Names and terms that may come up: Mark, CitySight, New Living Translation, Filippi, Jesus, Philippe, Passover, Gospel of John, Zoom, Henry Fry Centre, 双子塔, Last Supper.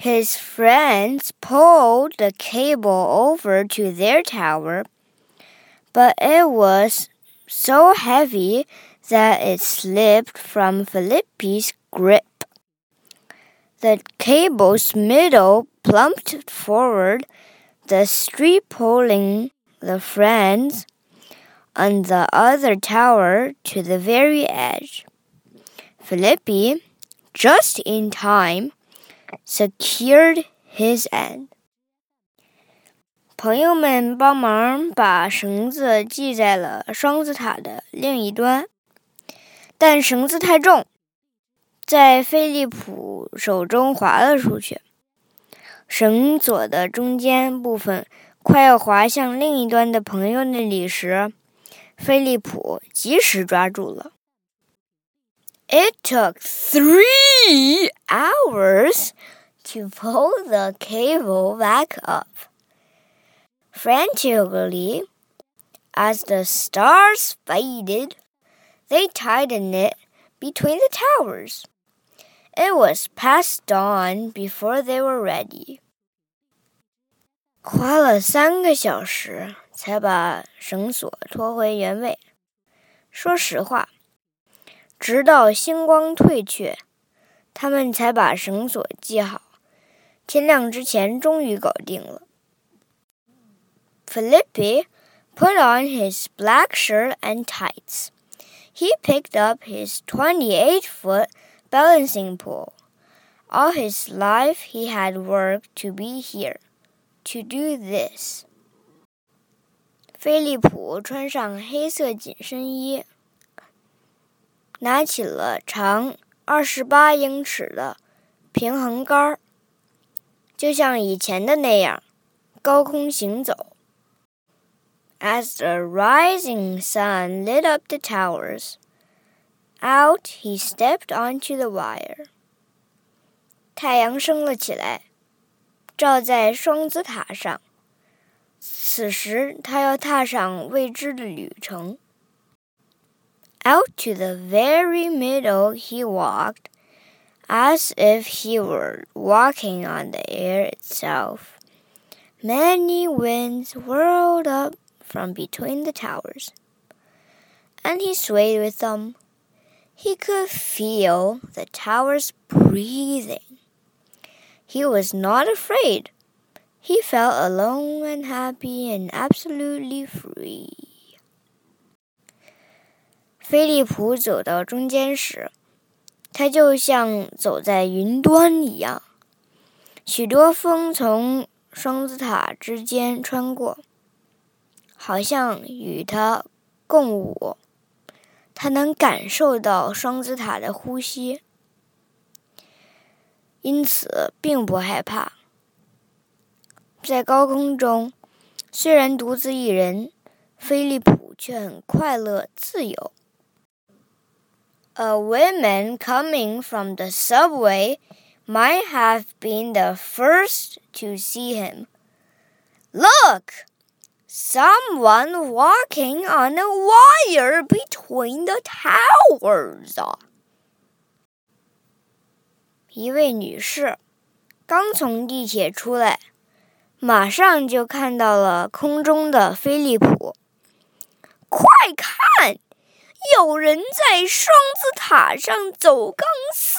His friends pulled the cable over to their tower, but it was so heavy that it slipped from Filippi's grip. The cable's middle plumped forward, the street pulling the friends on the other tower to the very edge. Philippi, just in time, secured his end. 朋友们帮忙把绳子系在了双子塔的另一端，但绳子太重，在菲利普手中滑了出去，绳索的中间部分快要滑向另一端的朋友那里时，菲利普及时抓住了。It took 3 hours to pull the cable back up. Frantically, as the stars faded, they tightened it between the towers. It was past dawn before they were ready. 花了3个小时才把绳索拖回原位。说实话，直到星光退去，他们才把绳索系好，天亮之前终于搞定了。Philippe put on his black shirt and tights. He picked up his 28-foot balancing pole. All his life he had worked to be here, to do this. 菲利普穿上黑色紧身衣，拿起了长28英尺的平衡杆，就像以前的那样高空行走。As the rising sun lit up the towers, out he stepped onto the wire. 太阳升了起来，照在双子塔上，此时他要踏上未知的旅程。Out to the very middle he walked, as if he were walking on the air itself. Many winds whirled up from between the towers, and he swayed with them. He could feel the towers breathing. He was not afraid. He felt alone and happy and absolutely free.菲利普走到中间时，他就像走在云端一样，许多风从双子塔之间穿过，好像与他共舞。他能感受到双子塔的呼吸，因此并不害怕。在高空中，虽然独自一人，菲利普却很快乐自由。A woman coming from the subway might have been the first to see him. Look! Someone walking on a wire between the towers. 一位女士刚从地铁出来，马上就看到了空中的菲利普。快看！有人在双子塔上走钢丝。